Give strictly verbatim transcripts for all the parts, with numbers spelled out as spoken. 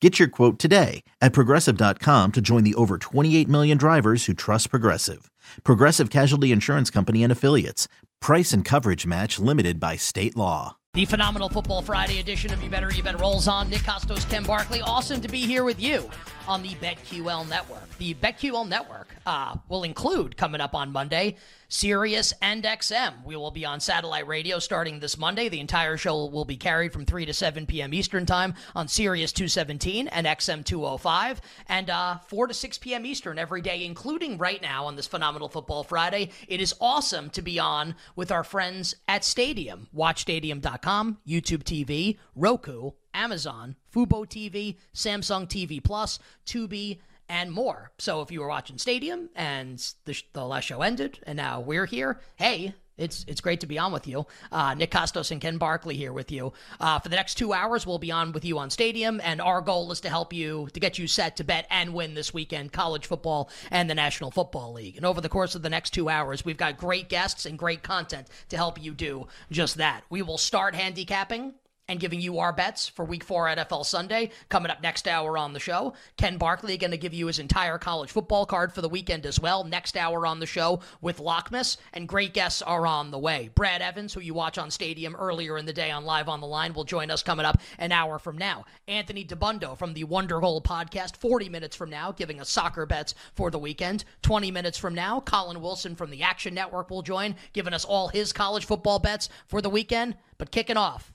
Get your quote today at Progressive dot com to join the over twenty-eight million drivers who trust Progressive. Progressive Casualty Insurance Company and Affiliates. Price and coverage match limited by state law. The phenomenal Football Friday edition of You Better, You Bet rolls on. Nick Costos, Ken Barkley. Awesome to be here with you on the BetQL Network. The BetQL Network uh, will include, coming up on Monday, Sirius and X M. We will be on satellite radio starting this Monday. The entire show will be carried from three to seven p.m. Eastern Time on Sirius two seventeen and X M two oh five, and uh, four to six p.m. Eastern every day, including right now on this phenomenal Football Friday. It is awesome to be on with our friends at Stadium. Watch Stadium dot com. YouTube T V, Roku, Amazon, Fubo T V, Samsung T V Plus, Tubi, and more. So if you were watching Stadium and the, sh- the last show ended and now we're here, hey, it's it's great to be on with you. Uh, Nick Costos and Ken Barkley here with you. Uh, for the next two hours, we'll be on with you on Stadium, and our goal is to help you, to get you set to bet and win this weekend, college football and the National Football League. And over the course of the next two hours, we've got great guests and great content to help you do just that. We will start handicapping and giving you our bets for Week four N F L Sunday. Coming up next hour on the show, Ken Barkley going to give you his entire college football card for the weekend as well. Next hour on the show with Lachmus, and great guests are on the way. Brad Evans, who you watch on Stadium earlier in the day on Live on the Line, will join us coming up an hour from now. Anthony Debundo from the Wonder Hole podcast, forty minutes from now, giving us soccer bets for the weekend. twenty minutes from now, Colin Wilson from the Action Network will join, giving us all his college football bets for the weekend. But kicking off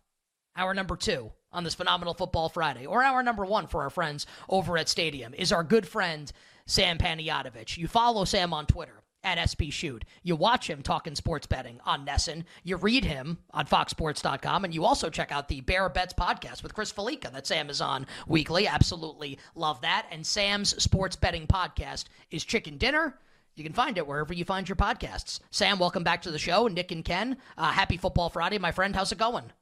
hour number two on this phenomenal Football Friday, or hour number one for our friends over at Stadium, is our good friend Sam Panayotovich. You follow Sam on Twitter at SPShoot. You watch him talking sports betting on Nessun. You read him on Fox Sports dot com, and you also check out the Bear Bets podcast with Chris Felica that Sam is on weekly. Absolutely love that. And Sam's sports betting podcast is Chicken Dinner. You can find it wherever you find your podcasts. Sam, welcome back to the show. Nick and Ken, uh, happy Football Friday, my friend. How's it going?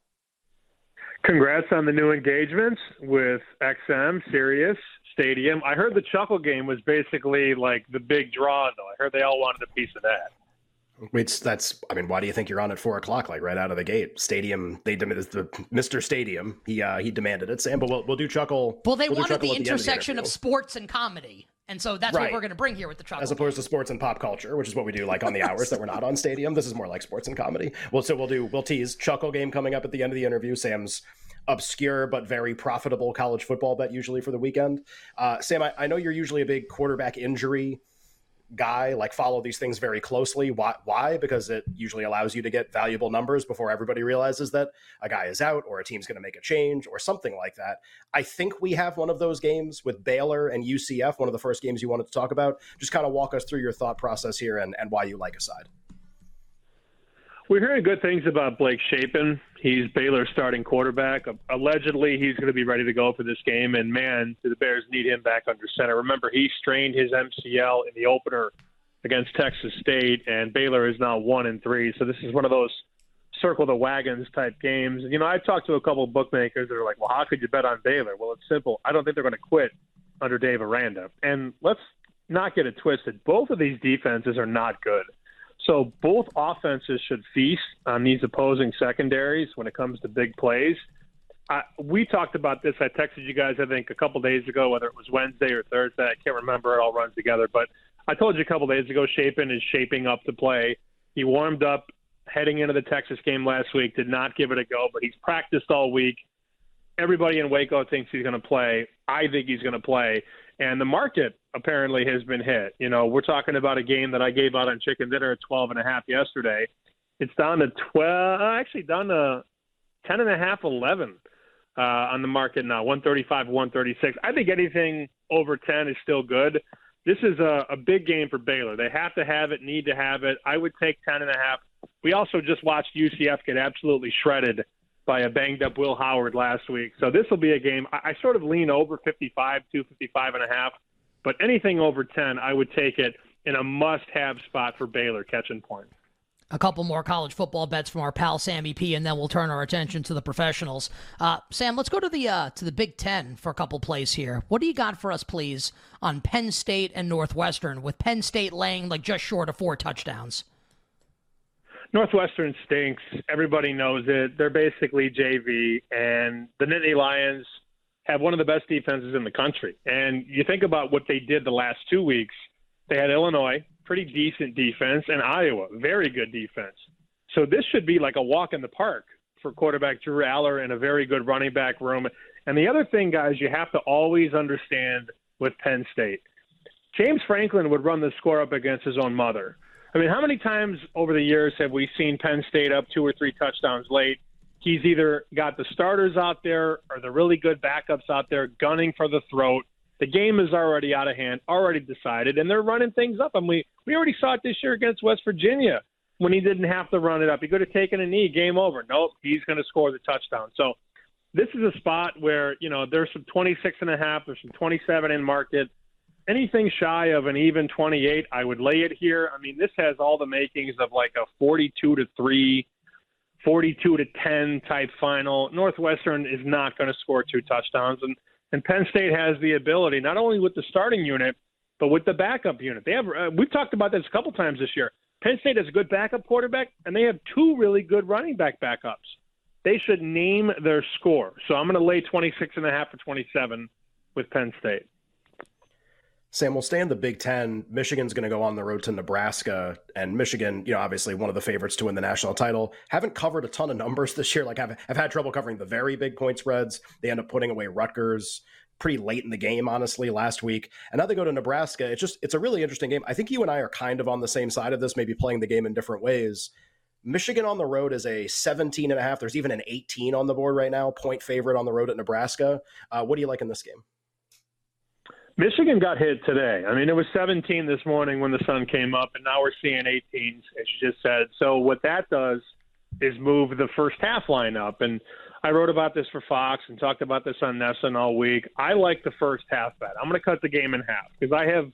Congrats on the new engagements with X M, Sirius, Stadium. I heard the Chuckle Game was basically like the big draw, though. I heard they all wanted a piece of that. It's that's. I mean, why do you think you're on at four o'clock, like right out of the gate? Stadium, they demanded the Mister Stadium. He uh, he demanded it. Sam, but we'll, we'll do Chuckle. Well, they we'll wanted the intersection the of, of sports and comedy. And so that's right. What we're going to bring here with the Chuckle. As opposed to sports and pop culture, which is what we do like on the hours that we're not on Stadium. This is more like sports and comedy. Well, so we'll do, we'll tease Chuckle Game coming up at the end of the interview. Sam's obscure but very profitable college football bet usually for the weekend. Uh, Sam, I, I know you're usually a big quarterback injury guy, like follow these things very closely. Why? Why? Because it usually allows you to get valuable numbers before everybody realizes that a guy is out or a team's going to make a change or something like that. I think we have one of those games with Baylor and U C F, one of the first games you wanted to talk about. Just kind of walk us through your thought process here and, and why you like a side. We're hearing good things about Blake Shapen. He's Baylor's starting quarterback. Allegedly, he's going to be ready to go for this game. And, man, do the Bears need him back under center. Remember, he strained his M C L in the opener against Texas State, and Baylor is now one and three. So this is one of those circle-the-wagons type games. You know, I've talked to a couple of bookmakers that are like, well, how could you bet on Baylor? Well, it's simple. I don't think they're going to quit under Dave Aranda. And let's not get it twisted. Both of these defenses are not good. So both offenses should feast on these opposing secondaries when it comes to big plays. Uh, we talked about this. I texted you guys, I think, a couple days ago, whether it was Wednesday or Thursday. I can't remember. It all runs together. But I told you a couple days ago, Shapen is shaping up to play. He warmed up heading into the Texas game last week, did not give it a go, but he's practiced all week. Everybody in Waco thinks he's going to play. I think he's going to play. And the market apparently has been hit. You know, we're talking about a game that I gave out on Chicken Dinner at twelve and a half yesterday. It's down to twelve, actually down to ten and a half, eleven uh, on the market now, one thirty-five, one thirty-six. I think anything over ten is still good. This is a, a big game for Baylor. They have to have it, need to have it. I would take ten and a half. We also just watched U C F get absolutely shredded by a banged-up Will Howard last week. So this will be a game. I, I sort of lean over fifty-five, two fifty-five and a half. But anything over ten, I would take it in a must-have spot for Baylor catching point. a couple more college football bets from our pal Sammy P, and then we'll turn our attention to the professionals. Uh, Sam, let's go to the uh, to the Big Ten for a couple plays here. What do you got for us, please, on Penn State and Northwestern, with Penn State laying like just short of four touchdowns? Northwestern stinks. Everybody knows it. They're basically J V, and the Nittany Lions have one of the best defenses in the country. And you think about what they did the last two weeks. They had Illinois, pretty decent defense, and Iowa, very good defense. So this should be like a walk in the park for quarterback Drew Aller and a very good running back room. And the other thing, guys, you have to always understand with Penn State, James Franklin would run the score up against his own mother. I mean, how many times over the years have we seen Penn State up two or three touchdowns late? He's either got the starters out there or the really good backups out there gunning for the throat. The game is already out of hand, already decided, and they're running things up. I mean, we, we already saw it this year against West Virginia when he didn't have to run it up. He could have taken a knee, game over. Nope, he's going to score the touchdown. So this is a spot where, you know, there's some twenty-six and a half, there's some twenty-seven in market. Anything shy of an even twenty-eight, I would lay it here. I mean, this has all the makings of like a forty-two to three, forty-two to ten type final. Northwestern is not going to score two touchdowns. And, and Penn State has the ability, not only with the starting unit, but with the backup unit. They have. Uh, we've talked about this a couple times this year. Penn State has a good backup quarterback, and they have two really good running back backups. They should name their score. So I'm going to lay twenty-six and a half or twenty-seven with Penn State. Sam, we'll stay in the Big Ten. Michigan's going to go on the road to Nebraska, and Michigan, you know, obviously one of the favorites to win the national title. Haven't covered a ton of numbers this year. Like, I've, I've had trouble covering the very big point spreads. They end up putting away Rutgers pretty late in the game, honestly, last week. And now they go to Nebraska. It's just, it's a really interesting game. I think you and I are kind of on the same side of this, maybe playing the game in different ways. Michigan on the road is a seventeen and a half. There's even an eighteen on the board right now, point favorite on the road at Nebraska. Uh, what do you like in this game? Michigan got hit today. I mean, it was seventeen this morning when the sun came up, and now we're seeing eighteens, as you just said. So what that does is move the first half line up. And I wrote about this for Fox and talked about this on Nessun all week. I like the first half bet. I'm going to cut the game in half because I have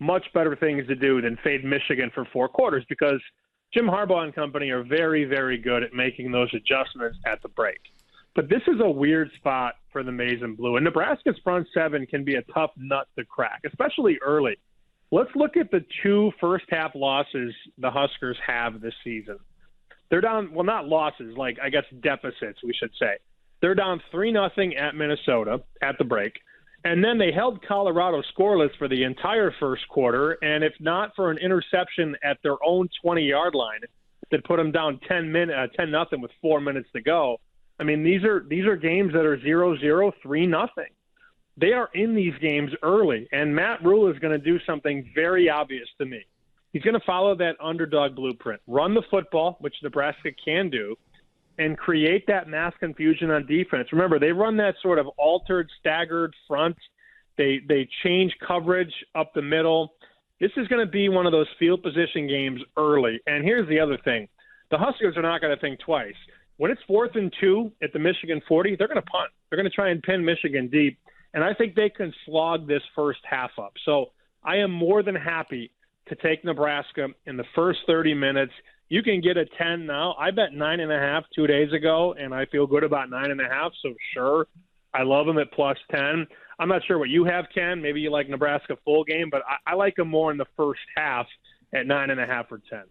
much better things to do than fade Michigan for four quarters because Jim Harbaugh and company are very, very good at making those adjustments at the break. But this is a weird spot for the maize and blue. And Nebraska's front seven can be a tough nut to crack, especially early. Let's look at the two first-half losses the Huskers have this season. They're down – well, not losses, like I guess deficits, we should say. They're down three nothing at Minnesota at the break. And then they held Colorado scoreless for the entire first quarter, and if not for an interception at their own twenty-yard line that put them down ten min- uh, ten nothing with four minutes to go, I mean, these are these are games that are zero zero, three nothing. They are in these games early, and Matt Rhule is going to do something very obvious to me. He's going to follow that underdog blueprint, run the football, which Nebraska can do, and create that mass confusion on defense. Remember, they run that sort of altered, staggered front. They they change coverage up the middle. This is going to be one of those field position games early. And here's the other thing. The Huskers are not going to think twice. When it's fourth and two at the Michigan forty, they're going to punt. They're going to try and pin Michigan deep, and I think they can slog this first half up. So I am more than happy to take Nebraska in the first thirty minutes. You can get a ten now. I bet nine and a half two days ago, and I feel good about nine and a half. So sure, I love them at plus ten. I'm not sure what you have, Ken. Maybe you like Nebraska full game, but I, I like them more in the first half at nine and a half or ten.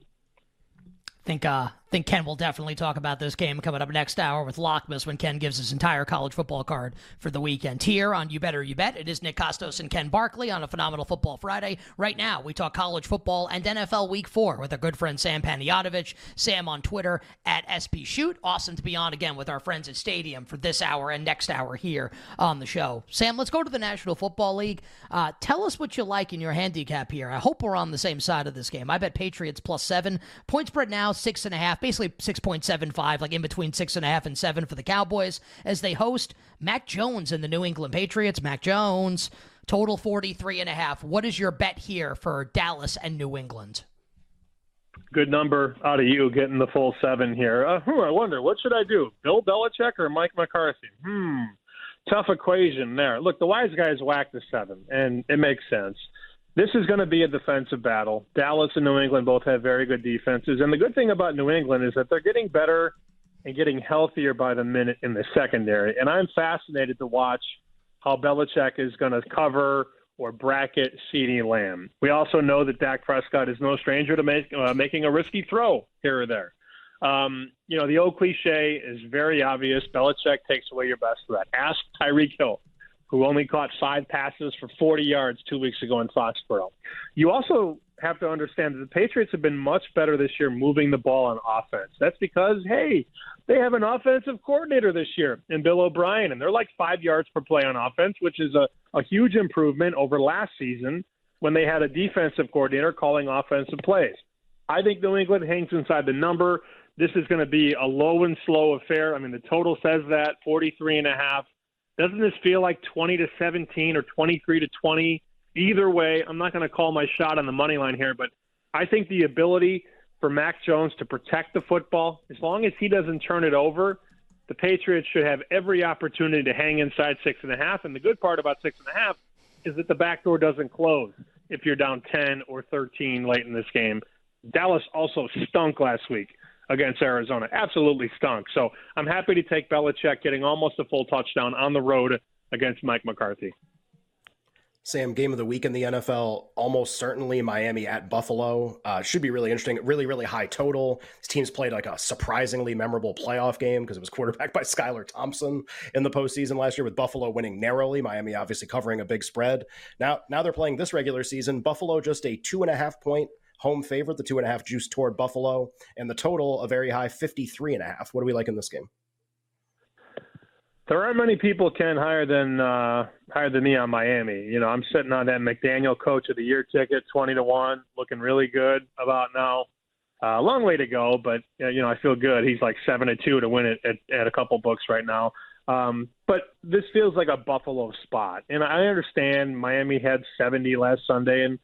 Think, uh, think Ken will definitely talk about this game coming up next hour with Lachmus when Ken gives his entire college football card for the weekend. Here on You Better You Bet, it is Nick Costos and Ken Barkley on a Phenomenal Football Friday. Right now, we talk college football and N F L Week four with our good friend Sam Panayotovich. Sam on Twitter at SPShoot. Awesome to be on again with our friends at Stadium for this hour and next hour here on the show. Sam, let's go to the National Football League. Uh, tell us what you like in your handicap here. I hope we're on the same side of this game. I bet Patriots plus seven. Point spread now, six and a half, basically six point seven five, like in between six and a half and seven for the Cowboys as they host Mac Jones and the New England Patriots. Mac Jones, total forty-three and a half. What is your bet here for Dallas and New England? Good number out of you getting the full seven here. Uh, I wonder, what should I do? Bill Belichick or Mike McCarthy? Hmm. Tough equation there. Look, the wise guys whacked the seven, and it makes sense. This is going to be a defensive battle. Dallas and New England both have very good defenses. And the good thing about New England is that they're getting better and getting healthier by the minute in the secondary. And I'm fascinated to watch how Belichick is going to cover or bracket CeeDee Lamb. We also know that Dak Prescott is no stranger to make, uh, making a risky throw here or there. Um, you know, the old cliche is very obvious. Belichick takes away your best threat. Ask Tyreek Hill, who only caught five passes for forty yards two weeks ago in Foxborough. You also have to understand that the Patriots have been much better this year moving the ball on offense. That's because, hey, they have an offensive coordinator this year in Bill O'Brien, and they're like five yards per play on offense, which is a, a huge improvement over last season when they had a defensive coordinator calling offensive plays. I think New England hangs inside the number. This is going to be a low and slow affair. I mean, the total says that, forty-three and a half. Doesn't this feel like twenty to seventeen or twenty-three to twenty? Either way, I'm not going to call my shot on the money line here, but I think the ability for Mac Jones to protect the football, as long as he doesn't turn it over, the Patriots should have every opportunity to hang inside six and a half. And the good part about six and a half is that the back door doesn't close if you're down ten or thirteen late in this game. Dallas also stunk last week against Arizona. Absolutely stunk. So I'm happy to take Belichick getting almost a full touchdown on the road against Mike McCarthy. Sam, game of the week in the N F L, almost certainly Miami at Buffalo. Uh, should be really interesting. Really, really high total. These teams played like a surprisingly memorable playoff game because it was quarterbacked by Skylar Thompson in the postseason last year, with Buffalo winning narrowly. Miami obviously covering a big spread. Now, now they're playing this regular season. Buffalo just a two and a half point home favorite, the two and a half juice toward Buffalo, and the total a very high fifty-three and a half. What do we like in this game? There aren't many people, Ken, higher than uh, higher than me on Miami. You know, I'm sitting on that McDaniel Coach of the Year ticket, twenty to one, looking really good about now. A uh, long way to go, but you know, I feel good. He's like seven to two to win it at, at a couple books right now. Um, but this feels like a Buffalo spot, and I understand Miami had seventy last Sunday, and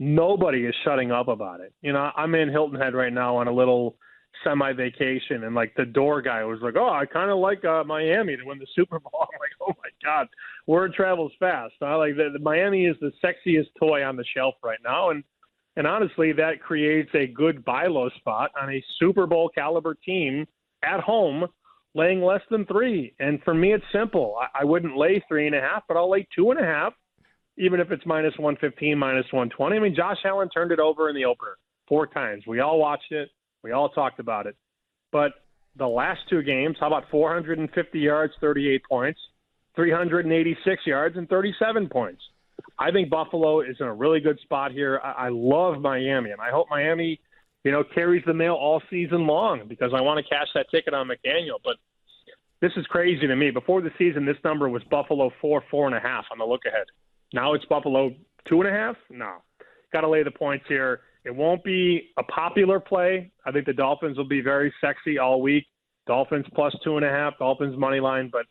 nobody is shutting up about it. You know, I'm in Hilton Head right now on a little semi-vacation, and like the door guy was like, oh, I kind of like uh, Miami to win the Super Bowl. I'm like, oh my God, word travels fast. I like the, the Miami is the sexiest toy on the shelf right now, and and honestly, that creates a good buy low spot on a Super Bowl caliber team at home laying less than three. And for me, it's simple. I, I wouldn't lay three and a half, but I'll lay two and a half, even if it's minus one fifteen, minus one twenty. I mean, Josh Allen turned it over in the opener four times. We all watched it. We all talked about it. But the last two games, how about four hundred fifty yards, thirty-eight points, three hundred eighty-six yards, and thirty-seven points? I think Buffalo is in a really good spot here. I, I love Miami, and I hope Miami, you know, carries the mail all season long because I want to cash that ticket on McDaniel. But this is crazy to me. Before the season, this number was Buffalo four, four and a half on the look ahead. Now it's Buffalo two and a half? No. Got to lay the points here. It won't be a popular play. I think the Dolphins will be very sexy all week. Dolphins plus two and a half, Dolphins money line, but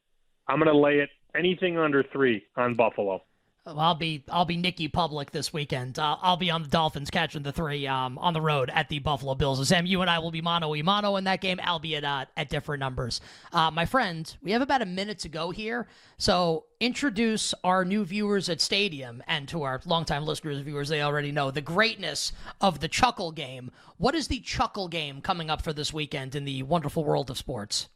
I'm going to lay it anything under three on Buffalo. Well, I'll be I'll be Nicky Public this weekend. Uh, I'll be on the Dolphins catching the three um, on the road at the Buffalo Bills. So Sam, you and I will be mano a mano in that game, albeit uh, at different numbers. Uh, my friend, we have about a minute to go here, so introduce our new viewers at Stadium, and to our longtime listeners and viewers, they already know the greatness of the Chuckle Game. What is the Chuckle Game coming up for this weekend in the wonderful world of sports?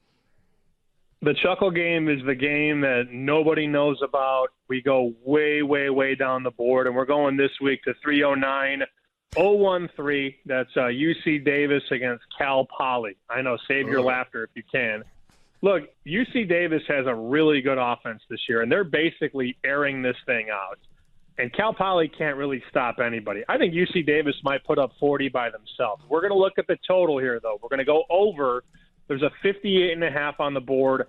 The Chuckle Game is the game that nobody knows about. We go way, way, way down the board, and we're going this week to three oh nine oh one three. That's uh, U C Davis against Cal Poly. I know, save your laughter if you can. Look, U C Davis has a really good offense this year, and they're basically airing this thing out. And Cal Poly can't really stop anybody. I think U C Davis might put up forty by themselves. We're going to look at the total here, though. We're going to go over. There's a fifty-eight and a half on the board.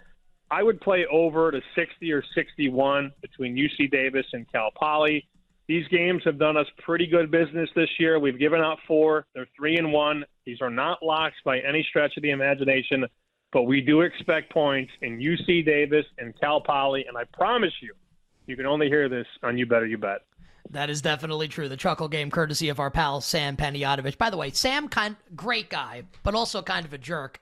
I would play over to sixty or sixty-one between U C Davis and Cal Poly. These games have done us pretty good business this year. We've given out four. They're three and one. These are not locks by any stretch of the imagination, but we do expect points in U C Davis and Cal Poly. And I promise you, you can only hear this on You Better You Bet. That is definitely true. The Chuckle Game, courtesy of our pal, Sam Panayotovich. By the way, Sam, kind great guy, but also kind of a jerk.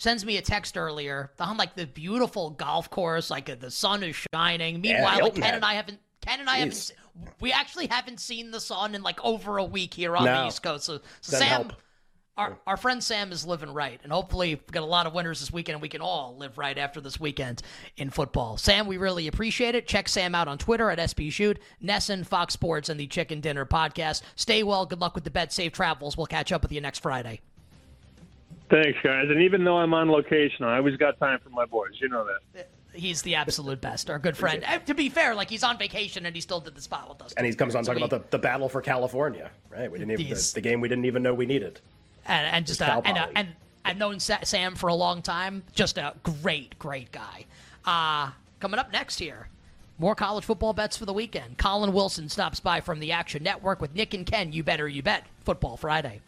Sends me a text earlier on like the beautiful golf course, like the sun is shining. Meanwhile, yeah, like Ken and I haven't Ken and I Jeez. haven't se- we actually haven't seen the sun in like over a week here on no. the East Coast. So, so Sam, help. our our friend Sam is living right, and hopefully we've got a lot of winners this weekend, and we can all live right after this weekend in football. Sam, we really appreciate it. Check Sam out on Twitter at S P Shoot, Nessun, Fox Sports, and the Chicken Dinner podcast. Stay well. Good luck with the bet. Safe travels. We'll catch up with you next Friday. Thanks, guys. And even though I'm on location, I always got time for my boys. You know that. He's the absolute best, our good friend. And to be fair, like he's on vacation and he still did the spot with us. And he comes on so talking we, about the, the battle for California, right? We didn't even the, the game we didn't even know we needed. And, and just uh, and, uh, and I've known Sam for a long time. Just a great, great guy. Uh, coming up next here, more college football bets for the weekend. Colin Wilson stops by from the Action Network with Nick and Ken. You better, you bet. Football Friday.